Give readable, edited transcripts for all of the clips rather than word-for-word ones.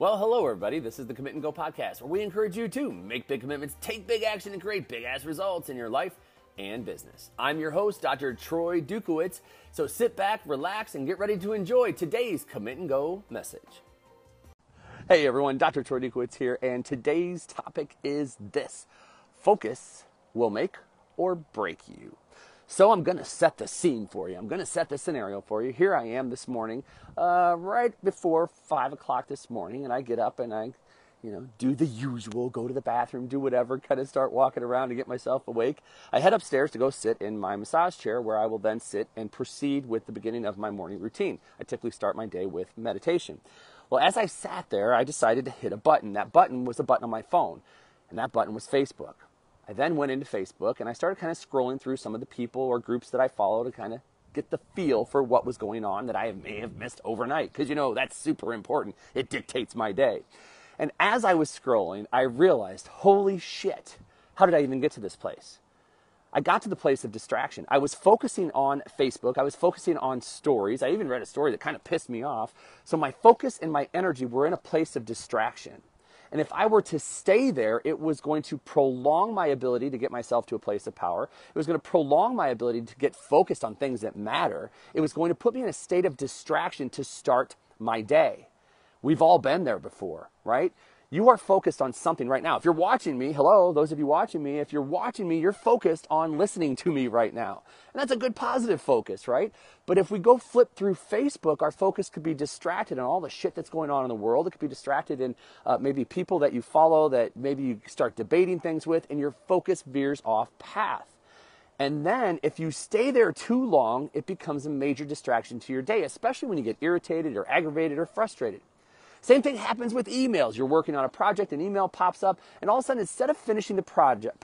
Well, hello everybody, this is the Commit and Go podcast, where we encourage you to make big commitments, take big action, and create big-ass results in your life and business. I'm your host, Dr. Troy Dukowitz, so sit back, relax, and get ready to enjoy today's Commit and Go message. Hey everyone, Dr. Troy Dukowitz here, and today's topic is this: focus will make or break you. So I'm going to set the scene for you. I'm going to set the scenario for you. Here I am this morning, right before 5 o'clock this morning, and I get up and I, do the usual, go to the bathroom, do whatever, kind of start walking around to get myself awake. I head upstairs to go sit in my massage chair, where I will then sit and proceed with the beginning of my morning routine. I typically start my day with meditation. Well, as I sat there, I decided to hit a button. That button was the button on my phone, and that button was Facebook. I then went into Facebook and I started kind of scrolling through some of the people or groups that I follow to kind of get the feel for what was going on that I may have missed overnight, because that's super important. It dictates my day. And as I was scrolling, I realized, holy shit, how did I even get to this place? I got to the place of distraction. I was focusing on Facebook. I was focusing on stories. I even read a story that kind of pissed me off. So my focus and my energy were in a place of distraction. And if I were to stay there, it was going to prolong my ability to get myself to a place of power. It was going to prolong my ability to get focused on things that matter. It was going to put me in a state of distraction to start my day. We've all been there before, right? You are focused on something right now. If you're watching me, hello, those of you watching me, if you're watching me, you're focused on listening to me right now. And that's a good positive focus, right? But if we go flip through Facebook, our focus could be distracted on all the shit that's going on in the world. It could be distracted in maybe people that you follow that maybe you start debating things with, and your focus veers off path. And then if you stay there too long, it becomes a major distraction to your day, especially when you get irritated or aggravated or frustrated. Same thing happens with emails. You're working on a project, an email pops up, and all of a sudden, instead of finishing the project,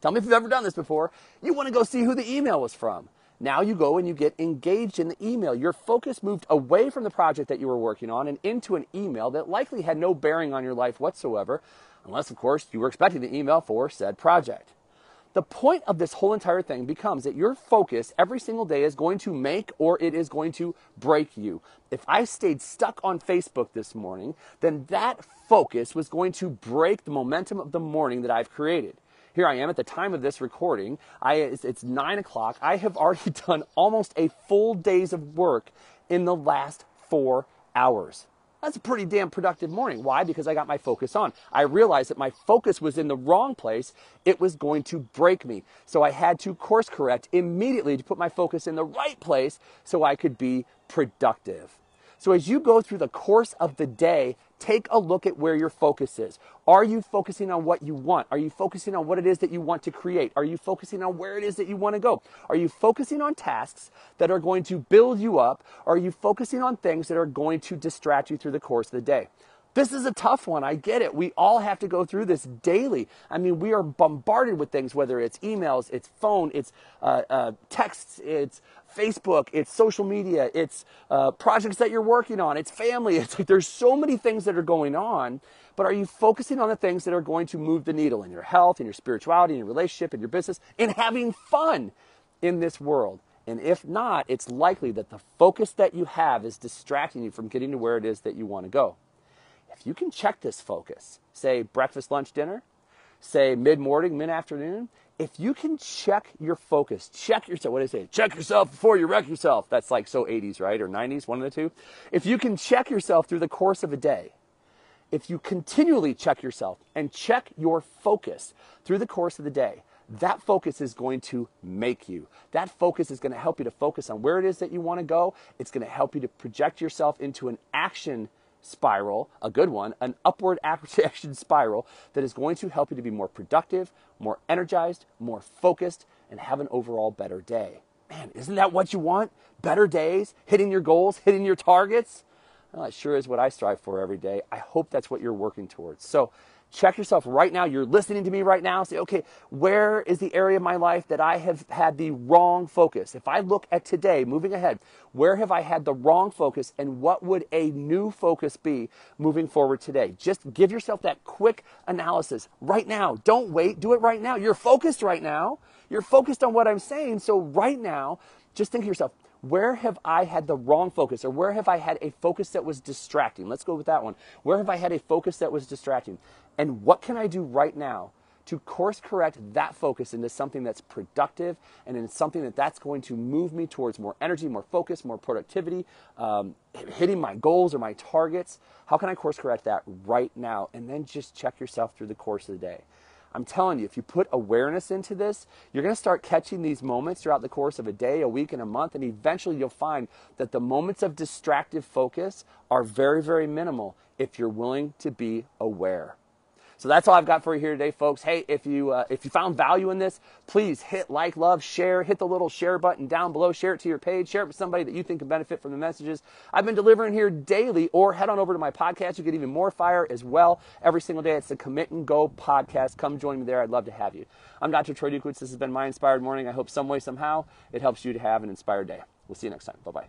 tell me if you've ever done this before, you want to go see who the email was from. Now you go and you get engaged in the email. Your focus moved away from the project that you were working on and into an email that likely had no bearing on your life whatsoever, unless, of course, you were expecting the email for said project. The point of this whole entire thing becomes that your focus every single day is going to make or it is going to break you. If I stayed stuck on Facebook this morning, then that focus was going to break the momentum of the morning that I've created. Here I am at the time of this recording. It's 9 o'clock. I have already done almost a full day's of work in the last 4 hours. That's a pretty damn productive morning. Why? Because I got my focus on. I realized that my focus was in the wrong place. It was going to break me. So I had to course correct immediately to put my focus in the right place so I could be productive. So as you go through the course of the day, take a look at where your focus is. Are you focusing on what you want? Are you focusing on what it is that you want to create? Are you focusing on where it is that you want to go? Are you focusing on tasks that are going to build you up? Are you focusing on things that are going to distract you through the course of the day? This is a tough one. I get it. We all have to go through this daily. I mean, we are bombarded with things, whether it's emails, it's phone, it's texts, it's Facebook, it's social media, it's projects that you're working on, it's family. It's like there's so many things that are going on, but are you focusing on the things that are going to move the needle in your health, in your spirituality, in your relationship, in your business, and having fun in this world? And if not, it's likely that the focus that you have is distracting you from getting to where it is that you want to go. If you can check this focus, say breakfast, lunch, dinner, say mid-morning, mid-afternoon, if you can check your focus, check yourself, what do they say? Check yourself before you wreck yourself. That's like so 80s, right? Or 90s, one of the two. If you can check yourself through the course of a day, if you continually check yourself and check your focus through the course of the day, that focus is going to make you. That focus is going to help you to focus on where it is that you want to go. It's going to help you to project yourself into an action spiral, a good one, an upward action spiral that is going to help you to be more productive, more energized, more focused, and have an overall better day. Man, isn't that what you want? Better days, hitting your goals, hitting your targets? Well, that sure is what I strive for every day. I hope that's what you're working towards. So check yourself right now. You're listening to me right now. Say, okay, where is the area of my life that I have had the wrong focus? If I look at today, moving ahead, where have I had the wrong focus, and what would a new focus be moving forward today? Just give yourself that quick analysis right now. Don't wait. Do it right now. You're focused right now. You're focused on what I'm saying. So right now, just think to yourself, Where have I had the wrong focus, or where have I had a focus that was distracting? Let's go with that one. Where have I had a focus that was distracting? And what can I do right now to course correct that focus into something that's productive and in something that's going to move me towards more energy, more focus, more productivity, hitting my goals or my targets? How can I course correct that right now? And then just check yourself through the course of the day. I'm telling you, if you put awareness into this, you're going to start catching these moments throughout the course of a day, a week, and a month, and eventually you'll find that the moments of distractive focus are very, very minimal if you're willing to be aware. So that's all I've got for you here today, folks. Hey, if you found value in this, please hit like, love, share, hit the little share button down below, share it to your page, share it with somebody that you think can benefit from the messages I've been delivering here daily, or head on over to my podcast. You get even more fire as well every single day. It's the Commit and Go podcast. Come join me there. I'd love to have you. I'm Dr. Troy Dukowitz. This has been my inspired morning. I hope some way, somehow, it helps you to have an inspired day. We'll see you next time. Bye-bye.